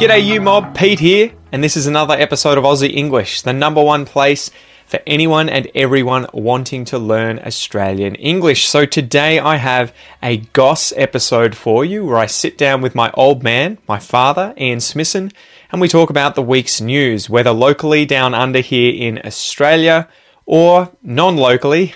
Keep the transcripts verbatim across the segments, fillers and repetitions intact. G'day you mob, Pete here, and this is another episode of Aussie English, the number one place for anyone and everyone wanting to learn Australian English. So today I have a goss episode for you where I sit down with my old man, my father, Ian Smithson, and we talk about the week's news, whether locally down under here in Australia or non-locally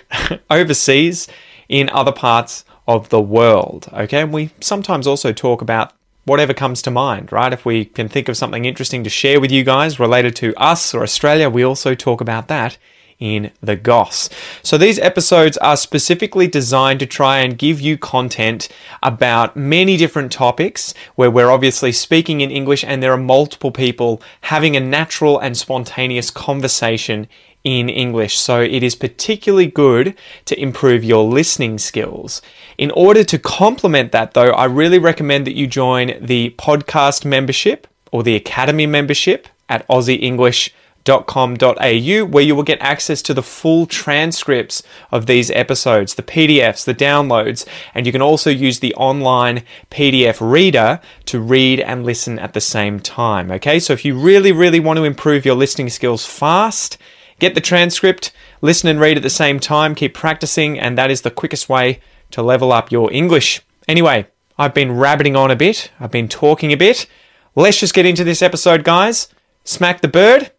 overseas in other parts of the world. Okay, and we sometimes also talk about whatever comes to mind, right? If we can think of something interesting to share with you guys related to us or Australia, we also talk about that in the goss. So these episodes are specifically designed to try and give you content about many different topics where we're obviously speaking in English and there are multiple people having a natural and spontaneous conversation in English. So it is particularly good to improve your listening skills. In order to complement that though, I really recommend that you join the podcast membership or the Academy membership at Aussie English dot com dot a u where you will get access to the full transcripts of these episodes, the P D Fs, the downloads, and you can also use the online P D F reader to read and listen at the same time. Okay, so if you really, really want to improve your listening skills fast, get the transcript, listen and read at the same time, keep practicing, and that is the quickest way to level up your English. Anyway, I've been rabbiting on a bit. I've been talking a bit. Let's just get into this episode, guys. Smack the bird,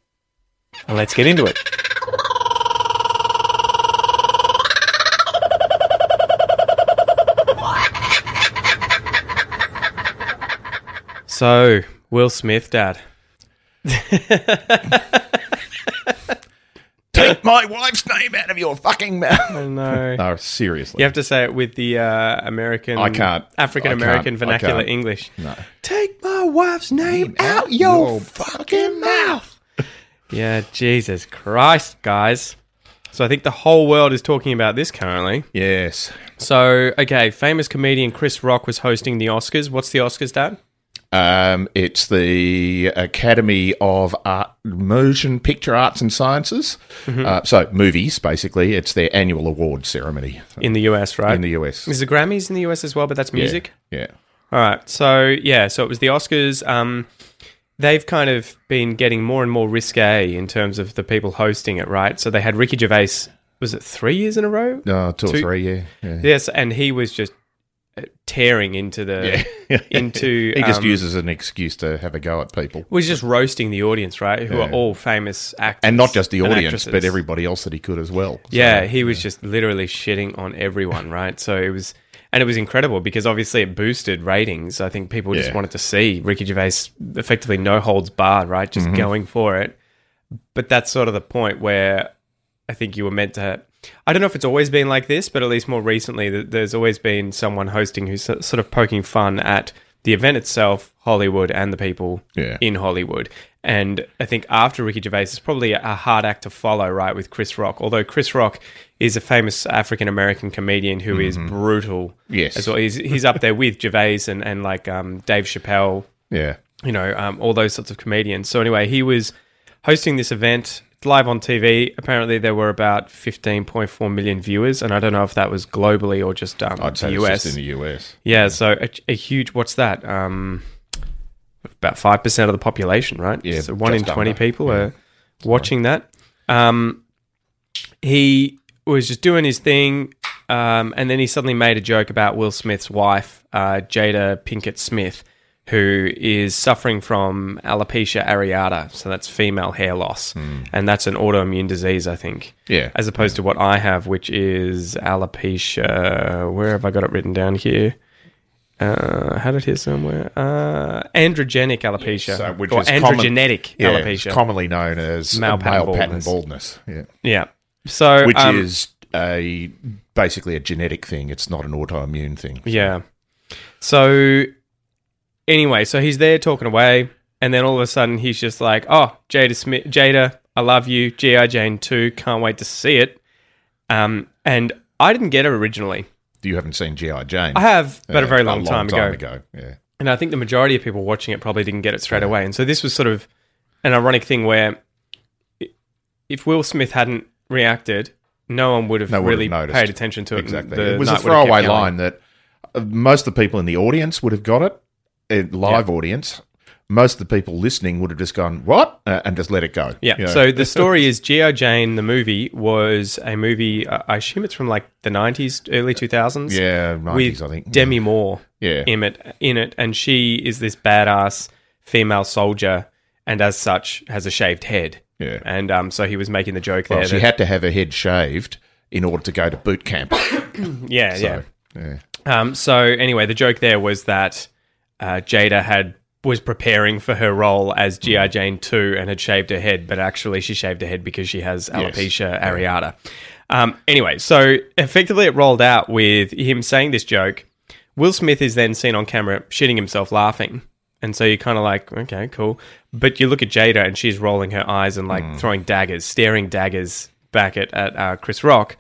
and let's get into it. So, Will Smith, Dad. Take my wife's name out of your fucking mouth. Oh, no. No, seriously. You have to say it with the uh, American... I can't. African-American I can't. vernacular English. No. Take my wife's name, name out your, your fucking mouth. mouth. Yeah, Jesus Christ, guys. So I think the whole world is talking about this currently. Yes. So, okay, famous comedian Chris Rock was hosting the Oscars. What's the Oscars, Dad? Um, it's the Academy of Art, Motion Picture Arts and Sciences. Mm-hmm. Uh, so, movies, basically. It's their annual award ceremony. So in the U S, right? In the U S. Is the Grammys in the U S as well, but that's music? Yeah. yeah. All right. So, yeah. So, it was the Oscars. Um, they've kind of been getting more and more risque in terms of the people hosting it, right? So, they had Ricky Gervais, was it three years in a row? No, two, two or three, yeah. yeah. Yes, and he was just... tearing into the yeah. into he just um, uses an excuse to have a go at people. Well, he's just roasting the audience, right? Who yeah. are all famous actors and not just the audience, but everybody else that he could as well. So, yeah, he was yeah. just literally shitting on everyone, right? So it was, and it was incredible because obviously it boosted ratings. I think people just yeah. wanted to see Ricky Gervais effectively no holds barred, right? Just mm-hmm. going for it. But that's sort of the point where I think you were meant to. I don't know if it's always been like this, but at least more recently, there's always been someone hosting who's sort of poking fun at the event itself, Hollywood, and the people yeah. in Hollywood. And I think after Ricky Gervais, it's probably a hard act to follow, right, with Chris Rock. Although Chris Rock is a famous African-American comedian who mm-hmm. is brutal. Yes. As well. He's, he's up there with Gervais and, and like um, Dave Chappelle. Yeah. You know, um, all those sorts of comedians. So, anyway, he was hosting this event live on T V. Apparently there were about fifteen point four million viewers, and I don't know if that was globally or just um, I'd say the U S. Just in the U S. Yeah, yeah. So a, a huge, what's that? Um, about five percent of the population, right? Yeah. So one in twenty under. people yeah. are watching that. Um, he was just doing his thing, um, and then he suddenly made a joke about Will Smith's wife, uh, Jada Pinkett Smith, who is suffering from alopecia areata, so that's female hair loss, mm. and that's an autoimmune disease, I think, yeah, as opposed yeah. to what I have, which is alopecia... Where have I got it written down here? Uh, I had it here somewhere. Uh, androgenic alopecia, yes, so, which or is androgenetic common, alopecia. Yeah, commonly known as male pattern baldness. Pattern baldness. Yeah. yeah. So, which um, is a basically a genetic thing. It's not an autoimmune thing. Yeah. So... Anyway, so he's there talking away, and then all of a sudden, he's just like, oh, Jada, Smith, Jada, I love you, G I Jane two, can't wait to see it. Um, and I didn't get it originally. You haven't seen G I Jane? I have, but uh, a very long, a long time, time ago. ago. Yeah. And I think the majority of people watching it probably didn't get it straight yeah. away. And so, this was sort of an ironic thing where if Will Smith hadn't reacted, no one would have no really would have paid attention to it. Exactly. It was a throwaway line that most of the people in the audience would have got it. A live yep. audience, most of the people listening would have just gone, what? Uh, and just let it go. Yeah. You know? So, the story is G I. Jane, the movie, was a movie, uh, I assume it's from like the nineties, early two thousands. Yeah, nineties, I think. Demi Moore yeah. in, it, in it. And she is this badass female soldier and, as such, has a shaved head. Yeah. And um, so, he was making the joke well, there. She that- had to have her head shaved in order to go to boot camp. yeah, so, yeah. Yeah. Um, so, anyway, the joke there was that uh, Jada had... was preparing for her role as G I. Jane two and had shaved her head, but actually she shaved her head because she has alopecia areata. Um, anyway, so effectively it rolled out with him saying this joke. Will Smith is then seen on camera shitting himself laughing. And so you're kind of like, okay, cool. But you look at Jada and she's rolling her eyes and like mm. throwing daggers, staring daggers back at, at uh, Chris Rock.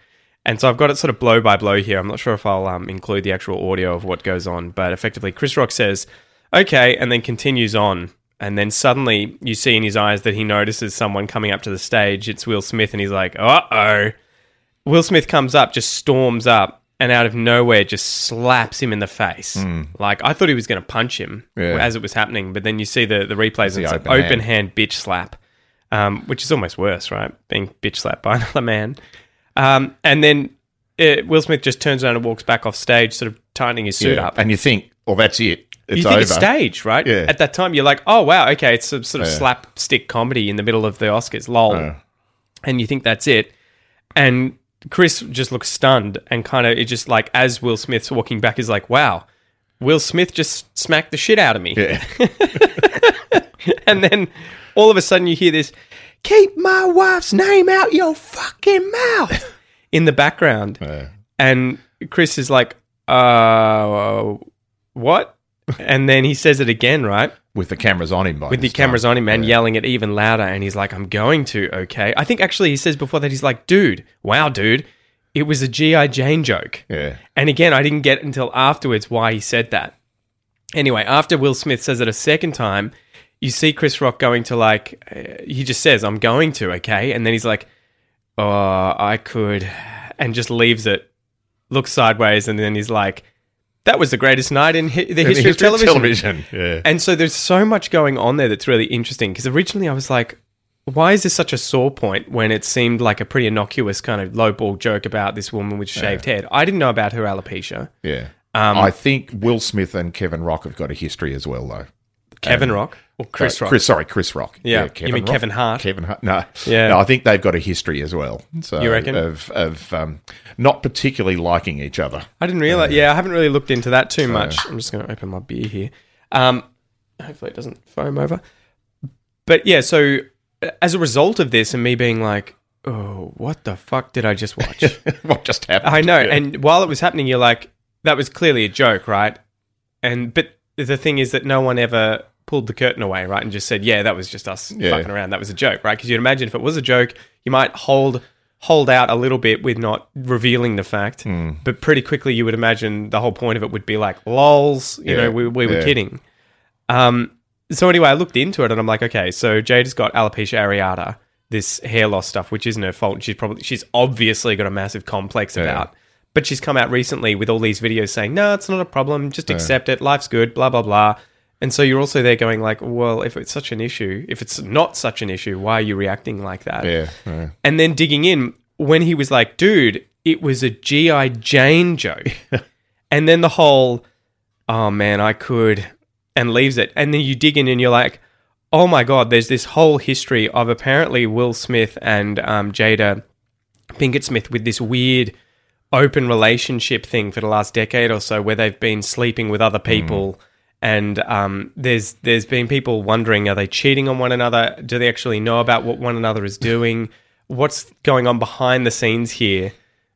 And so I've got it sort of blow by blow here. I'm not sure if I'll um, include the actual audio of what goes on, but effectively Chris Rock says... okay, and then continues on. And then suddenly you see in his eyes that he notices someone coming up to the stage. It's Will Smith, and he's like, uh-oh. Will Smith comes up, just storms up, and out of nowhere just slaps him in the face. Mm. Like, I thought he was going to punch him yeah. as it was happening, but then you see the, the replays, and it's an open, open hand. hand bitch slap, um, which is almost worse, right? Being bitch slapped by another man. Um, and then it, Will Smith just turns around and walks back off stage, sort of tightening his suit yeah. up. And you think, well, that's it. It's you think over. It's staged, right? Yeah. At that time, you're like, oh, wow, okay, it's a sort of yeah. slapstick comedy in the middle of the Oscars, lol. Yeah. And you think that's it. And Chris just looks stunned and kind of, it just like, as Will Smith's walking back, is like, wow, Will Smith just smacked the shit out of me. Yeah. And then all of a sudden you hear this, keep my wife's name out your fucking mouth in the background. Yeah. And Chris is like, uh, what? And then he says it again, right? With the cameras on him. By With the time. cameras on him and yeah. yelling it even louder. And he's like, I'm going to, okay. I think actually he says before that, he's like, dude, wow, dude, it was a G I. Jane joke. Yeah. And again, I didn't get until afterwards why he said that. Anyway, after Will Smith says it a second time, you see Chris Rock going to like, uh, he just says, I'm going to, okay. And then he's like, oh, I could, and just leaves it, looks sideways. And then he's like, that was the greatest night in hi- the history, history of television. television. Yeah. And so, there's so much going on there that's really interesting. Because originally, I was like, why is this such a sore point when it seemed like a pretty innocuous kind of lowball joke about this woman with shaved yeah. head? I didn't know about her alopecia. Yeah. Um, I think Will Smith and Kevin Rock have got a history as well, though. Kevin um, Rock? Or Chris uh, Rock? Chris, sorry, Chris Rock. Yeah. yeah Kevin you mean Rock. Kevin Hart? Kevin Hart. No. Yeah. No, I think they've got a history as well. So you reckon? Of, of um, not particularly liking each other. I didn't realise. Yeah. yeah, I haven't really looked into that too so. much. I'm just going to open my beer here. Um, hopefully it doesn't foam over. But yeah, so as a result of this and me being like, oh, what the fuck did I just watch? What just happened? I know. Yeah. And while it was happening, you're like, that was clearly a joke, right? And But the thing is that no one ever pulled the curtain away, right, and just said, yeah, that was just us yeah. fucking around. That was a joke, right? Because you'd imagine if it was a joke, you might hold hold out a little bit with not revealing the fact, mm. but pretty quickly you would imagine the whole point of it would be like, lols, you yeah. know, we, we were yeah. kidding. Um, so, anyway, I looked into it and I'm like, okay, so Jada's got alopecia areata, this hair loss stuff, which isn't her fault. She's probably, she's obviously got a massive complex yeah. about. But she's come out recently with all these videos saying, no, it's not a problem. Just yeah. accept it. Life's good, blah, blah, blah. And so, you're also there going like, well, if it's such an issue, if it's not such an issue, why are you reacting like that? Yeah. yeah. And then digging in, when he was like, dude, it was a G I. Jane joke. And then the whole, oh, man, I could, and leaves it. And then you dig in and you're like, oh, my God, there's this whole history of apparently Will Smith and um, Jada Pinkett Smith with this weird open relationship thing for the last decade or so where they've been sleeping with other people mm. and um, there's there's been people wondering, are they cheating on one another? Do they actually know about what one another is doing? What's going on behind the scenes here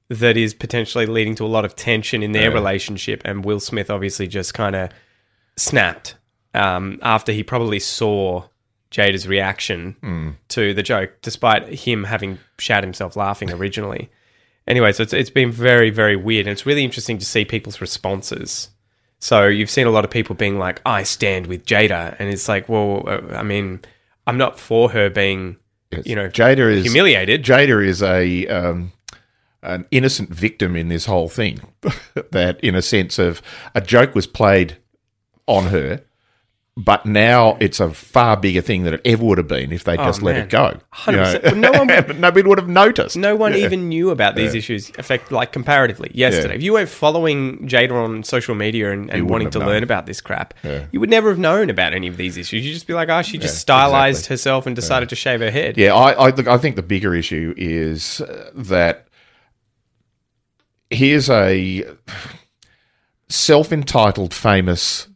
that is potentially leading to a lot of tension in their yeah. relationship? And Will Smith obviously just kind of snapped um, after he probably saw Jada's reaction mm. to the joke, despite him having shat himself laughing originally. Anyway, so it's it's been very, very weird. And it's really interesting to see people's responses. So, you've seen a lot of people being like, I stand with Jada. And it's like, well, I mean, I'm not for her being, yes. you know, Jada is, humiliated. Jada is a um, an innocent victim in this whole thing. That in a sense of a joke was played on her But now it's a far bigger thing than it ever would have been if they oh, just man. let it go. one hundred percent You know? No one would, nobody would have noticed. No one yeah. even knew about these yeah. issues, effect, like comparatively, yesterday. Yeah. If you were following Jada on social media and, and wanting to known. learn about this crap, yeah. you would never have known about any of these issues. You'd just be like, oh, she just yeah, stylized exactly. herself and decided yeah. to shave her head. Yeah, I, I, look, I think the bigger issue is that here's a self-entitled famous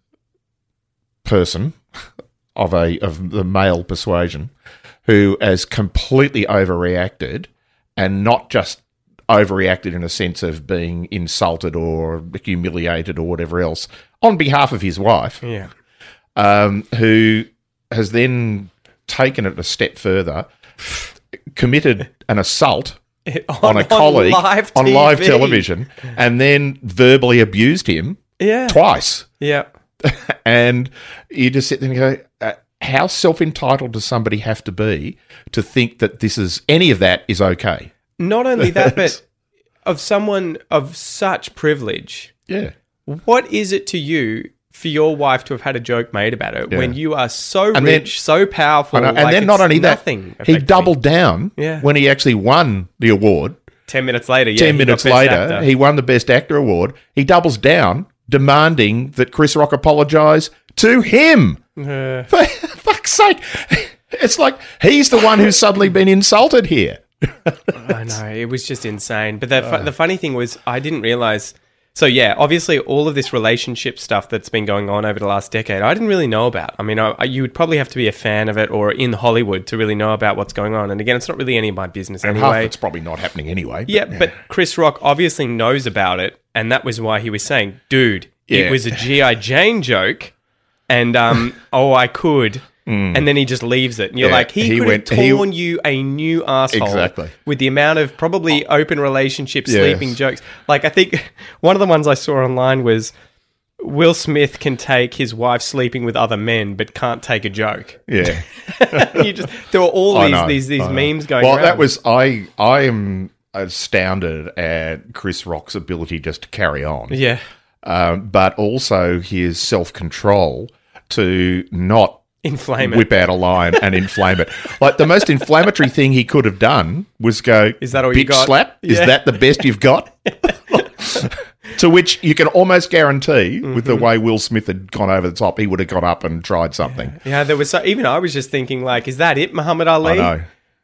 person of a of the male persuasion who has completely overreacted, and not just overreacted in a sense of being insulted or humiliated or whatever else on behalf of his wife, yeah, um, who has then taken it a step further, committed an assault on, on a colleague on live, on live television, and then verbally abused him yeah. twice. Yeah. And you just sit there and go, uh, how self-entitled does somebody have to be to think that this is any of that is okay? Not only that, but of someone of such privilege. Yeah. What is it to you for your wife to have had a joke made about it yeah. when you are so and rich, then, so powerful? Know, and like then not only that, he doubled down yeah. when he actually won the award. Ten minutes later, yeah. Ten minutes later, actor. he won the Best Actor award. He doubles down, demanding that Chris Rock apologise to him. Uh. For fuck's sake. It's like he's the one who's suddenly been insulted here. I know. It was just insane. But the, uh. the funny thing was I didn't realise. So, yeah, obviously all of this relationship stuff that's been going on over the last decade, I didn't really know about. I mean, I, you would probably have to be a fan of it or in Hollywood to really know about what's going on. And, again, it's not really any of my business and anyway. And half it's probably not happening anyway. But, yeah, yeah, but Chris Rock obviously knows about it. And that was why he was saying, dude, yeah. it was a G I Jane joke, and um, oh, I could. Mm. And then he just leaves it. And you're yeah. like, he, he could went, have torn he... you a new asshole exactly. with the amount of probably open relationship yes. sleeping jokes. Like, I think one of the ones I saw online was Will Smith can take his wife sleeping with other men, but can't take a joke. Yeah. you just There were all I these know, these, these memes know. going well, around. Well, that was... I I am... astounded at Chris Rock's ability just to carry on. Yeah. Um, but also his self-control to not inflame whip it. out a line and inflame it. Like, the most inflammatory thing he could have done was go, Is that all bitch you got? slap? Yeah. Is that the best you've got? To which you can almost guarantee, mm-hmm. with the way Will Smith had gone over the top, he would have got up and tried something. Yeah, yeah there was... So- Even I was just thinking, like, is that it, Muhammad Ali? I know.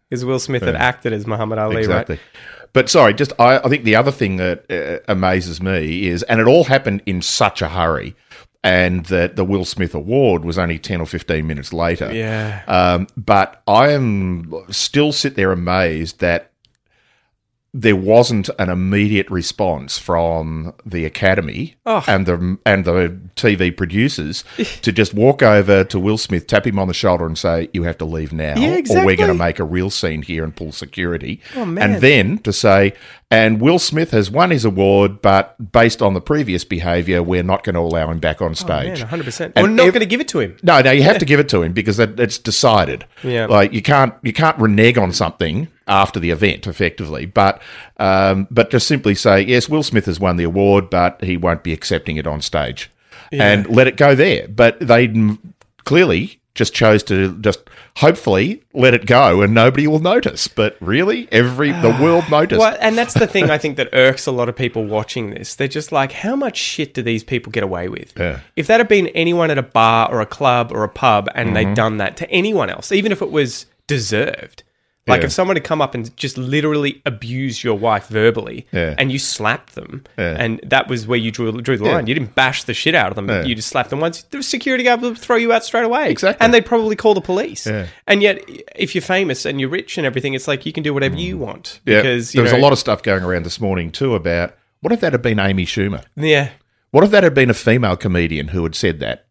Because Will Smith yeah. had acted as Muhammad Ali, exactly. right? But sorry, just I, I think the other thing that uh, amazes me is, and it all happened in such a hurry, and that the Will Smith award was only ten or fifteen minutes later. Yeah. Um, but I am still sit there amazed that there wasn't an immediate response from the Academy oh. and the and the T V producers to just walk over to Will Smith, tap him on the shoulder and say, you have to leave now, yeah, exactly. or we're going to make a real scene here and pull security. Oh, man. And then to say, and Will Smith has won his award, but based on the previous behaviour, we're not going to allow him back on stage. Oh, man, one hundred percent. And we're not ev- going to give it to him. No, no, you have to give it to him because that, it's decided. Yeah. Like, you can't you can't renege on something after the event, effectively, but um, but just simply say, yes, Will Smith has won the award, but he won't be accepting it on stage, yeah. and let it go there. But they clearly just chose to just hopefully let it go, and nobody will notice. But really, every the world noticed. Well, and that's the thing I think that irks a lot of people watching this. They're just like, how much shit do these people get away with? Yeah. If that had been anyone at a bar or a club or a pub, and mm-hmm. they'd done that to anyone else, even if it was deserved. Like, yeah. if someone had come up and just literally abused your wife verbally yeah. and you slapped them, yeah. and that was where you drew, drew the line. Yeah. You didn't bash the shit out of them. Yeah. You just slapped them once. The security guard would throw you out straight away. Exactly. And they'd probably call the police. Yeah. And yet, if you're famous and you're rich and everything, it's like you can do whatever mm. you want. Yeah. Because, you there was know- a lot of stuff going around this morning, too, about what if that had been Amy Schumer? Yeah. What if that had been a female comedian who had said that?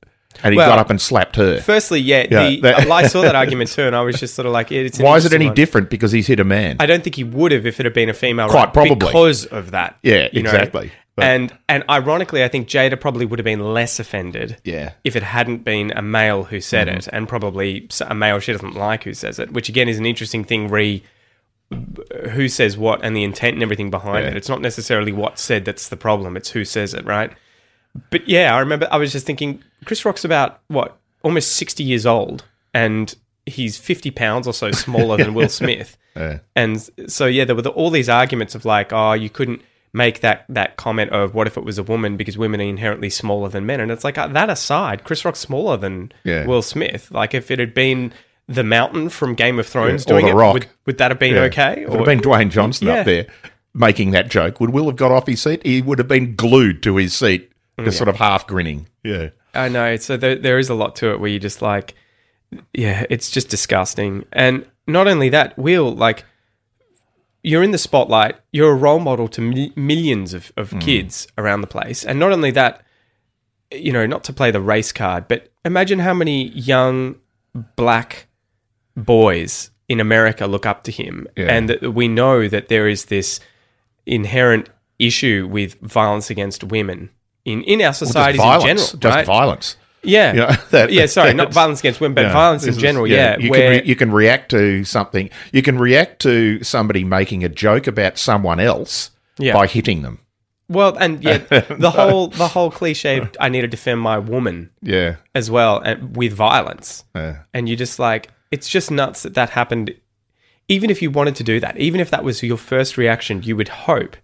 And he well, got up and slapped her. Firstly, yeah, yeah the, that- I saw that argument too, and I was just sort of like, yeah, it's an Why is it any one. different? Because he's hit a man. I don't think he would have if it had been a female. Quite right? probably. Because of that. Yeah, exactly. But- and and ironically, I think Jada probably would have been less offended yeah. if it hadn't been a male who said mm-hmm. it, and probably a male she doesn't like who says it, which again is an interesting thing re- who says what and the intent and everything behind yeah. it. It's not necessarily what's said that's the problem. It's who says it, right? But yeah, I remember I was just thinking, Chris Rock's about, what, almost sixty years old and he's fifty pounds or so smaller than Will Smith. Yeah. And so, yeah, there were the, all these arguments of like, oh, you couldn't make that that comment of what if it was a woman because women are inherently smaller than men. And it's like, that aside, Chris Rock's smaller than yeah. Will Smith. Like, if it had been the Mountain from Game of Thrones yeah, doing it, Rock. Would, would that have been yeah. okay? Or, it would have been Dwayne Johnson yeah. up there making that joke. Would Will have got off his seat? He would have been glued to his seat, just yeah. sort of half grinning. Yeah. I know. So, there, there is a lot to it where you just like, yeah, it's just disgusting. And not only that, Will, like, you're in the spotlight, you're a role model to mi- millions of, of mm. kids around the place. And not only that, you know, not to play the race card, but imagine how many young black boys in America look up to him. Yeah. And that we know that there is this inherent issue with violence against women in, in our societies well, in general. Just right? violence. Yeah. You know, that, yeah, sorry, not violence against women, but yeah, violence in general, is, yeah. yeah you, where, can re- you can react to something. You can react to somebody making a joke about someone else yeah. by hitting them. Well, and yeah, the whole the whole cliche, I need to defend my woman yeah. as well and with violence. Yeah. And you're just like, it's just nuts that that happened. Even if you wanted to do that, even if that was your first reaction, you would hope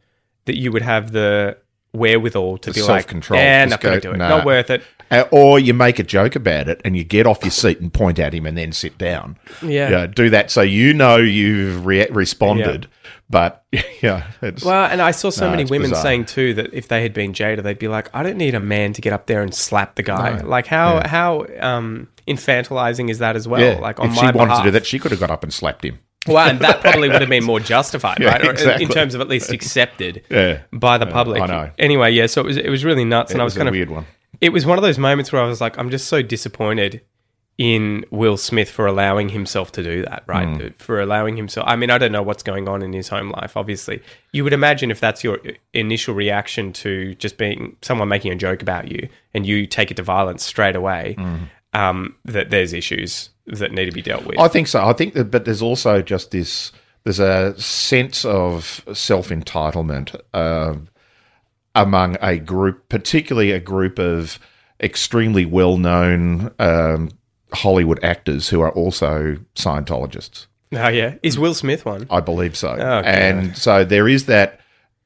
that you would have the wherewithal to the be like, eh, not going to do it, nah. not worth it. Uh, or you make a joke about it and you get off your seat and point at him and then sit down. Yeah. yeah do that so you know you've re- responded. Yeah. But, yeah. It's, well, and I saw so nah, many women bizarre. saying, too, that if they had been Jada, they'd be like, I don't need a man to get up there and slap the guy. No. Like, how yeah. how um, infantilizing is that as well? Yeah. Like, on if my behalf. She wanted behalf. to do that, she could have got up and slapped him. Well, and that probably would have been more justified, yeah, right? Exactly. In terms of at least accepted yeah. by the public. I know. Anyway, yeah, so it was it was really nuts. It and I was, was kind a of weird one. It was one of those moments where I was like, I'm just so disappointed in Will Smith for allowing himself to do that, right? Mm. For allowing himself. I mean, I don't know what's going on in his home life, obviously. You would imagine if that's your initial reaction to just being someone making a joke about you and you take it to violence straight away, mm. um, that there's issues that need to be dealt with. I think so. I think that, but there's also just this, there's a sense of self-entitlement uh, among a group, particularly a group of extremely well-known um Hollywood actors who are also Scientologists. Oh, yeah. Is Will Smith one? I believe so. Oh, and so there is that,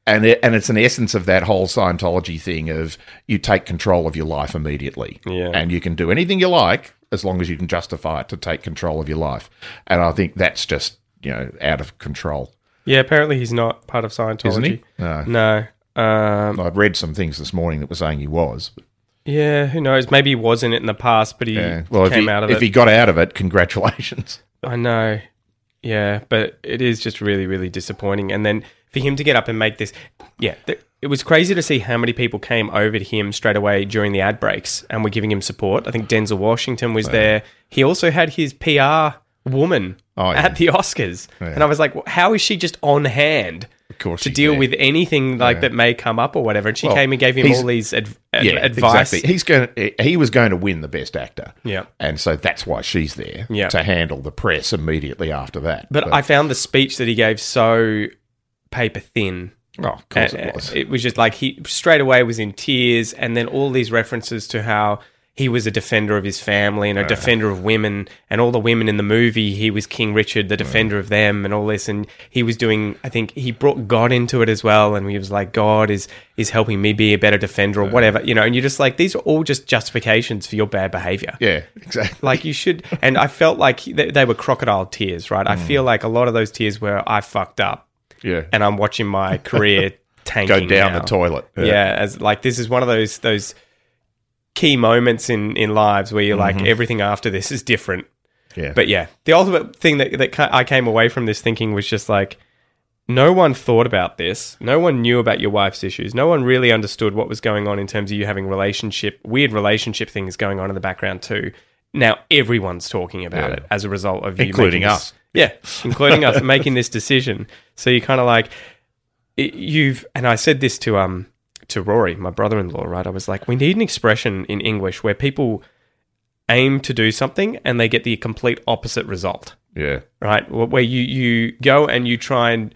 and it, and it's an essence of that whole Scientology thing of you take control of your life immediately. Yeah. And you can do anything you like as long as you can justify it to take control of your life. And I think that's just, you know, out of control. Yeah, apparently he's not part of Scientology. Isn't he? No. No. Um, I've read some things this morning that were saying he was, but- Yeah, who knows? Maybe he was in it in the past, but he yeah. well, came he, out of it. If he got out of it, congratulations. I know. Yeah, but it is just really, really disappointing. And then for him to get up and make this... Yeah, th- it was crazy to see how many people came over to him straight away during the ad breaks and were giving him support. I think Denzel Washington was yeah. there. He also had his P R woman oh, yeah. at the Oscars. Yeah. And I was like, well, how is she just on hand? Of course to deal can. with anything like yeah. that may come up or whatever. And she well, came and gave him all these adv- yeah, advice. Exactly. He's going to, he was going to win the Best Actor. Yeah. And so that's why she's there yeah. to handle the press immediately after that. But, but I found the speech that he gave so paper thin. Oh, of course and, it was. It was just like he straight away was in tears and then all these references to how he was a defender of his family and a uh, defender of women and all the women in the movie. He was King Richard, the defender uh, of them and all this. And he was doing, I think he brought God into it as well. And he was like, God is, is helping me be a better defender or uh, whatever, you know, and you're just like, these are all just justifications for your bad behavior. Yeah, exactly. Like you should. And I felt like they, they were crocodile tears, right? Mm. I feel like a lot of those tears were, I fucked up. Yeah. And I'm watching my career tanking Go down now. the toilet. Yeah. yeah. As like, this is one of those, those, key moments in, in lives where you're like, mm-hmm. everything after this is different. Yeah. But yeah, the ultimate thing that, that I came away from this thinking was just like, no one thought about this. No one knew about your wife's issues. No one really understood what was going on in terms of you having relationship, weird relationship things going on in the background too. Now, everyone's talking about yeah. it as a result of you. Including us. This, yeah, including us making this decision. So you kind of like, it, you've, and I said this to, um, to Rory, my brother-in-law, right? I was like, we need an expression in English where people aim to do something and they get the complete opposite result. Yeah. Right? Where you, you go and you try and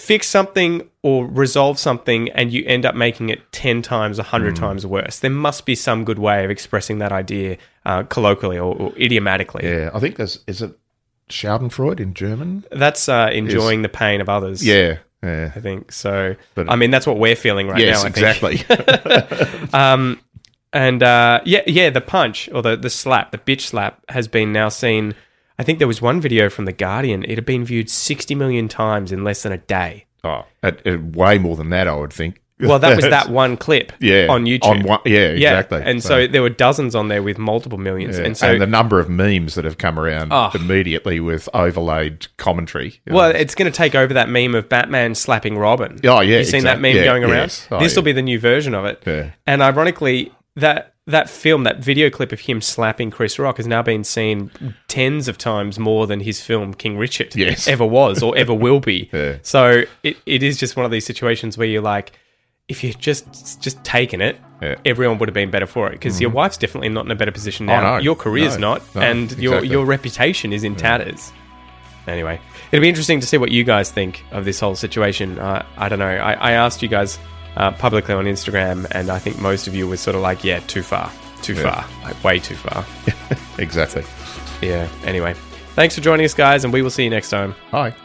fix something or resolve something and you end up making it ten times, one hundred mm. times worse. There must be some good way of expressing that idea uh, colloquially or, or idiomatically. Yeah, I think there's... Is it Schadenfreude in German? That's uh, enjoying is, the pain of others. Yeah, yeah. I think so. But, I mean, that's what we're feeling right yes, now, I think. exactly. um, and, uh, yeah, yeah, the punch or the, the slap, the bitch slap has been now seen... I think there was one video from The Guardian. It had been viewed sixty million times in less than a day. Oh, at, at way more than that, I would think. Well, that was that one clip yeah, on YouTube. On one, yeah, exactly. Yeah. And so. so there were dozens on there with multiple millions. Yeah. And so and the number of memes that have come around oh. immediately with overlaid commentary. Well, know. it's going to take over that meme of Batman slapping Robin. Oh, yeah. You've exactly. seen that meme yeah, going around? Yes. Oh, this will yeah. be the new version of it. Yeah. And ironically, that... That film, that video clip of him slapping Chris Rock has now been seen tens of times more than his film King Richard yes. ever was or ever will be. Yeah. So, it, it is just one of these situations where you're like, if you'd just, just taken it, yeah. everyone would have been better for it. Because mm. your wife's definitely not in a better position now. Oh, no. Your career's no. not. No, and exactly. your, your reputation is in yeah. tatters. Anyway, it'll be interesting to see what you guys think of this whole situation. Uh, I don't know. I, I asked you guys... Uh, publicly on Instagram, and I think most of you were sort of like, yeah, too far, too yeah. far, like way too far. Exactly. Yeah. Anyway, thanks for joining us, guys, and we will see you next time. Bye.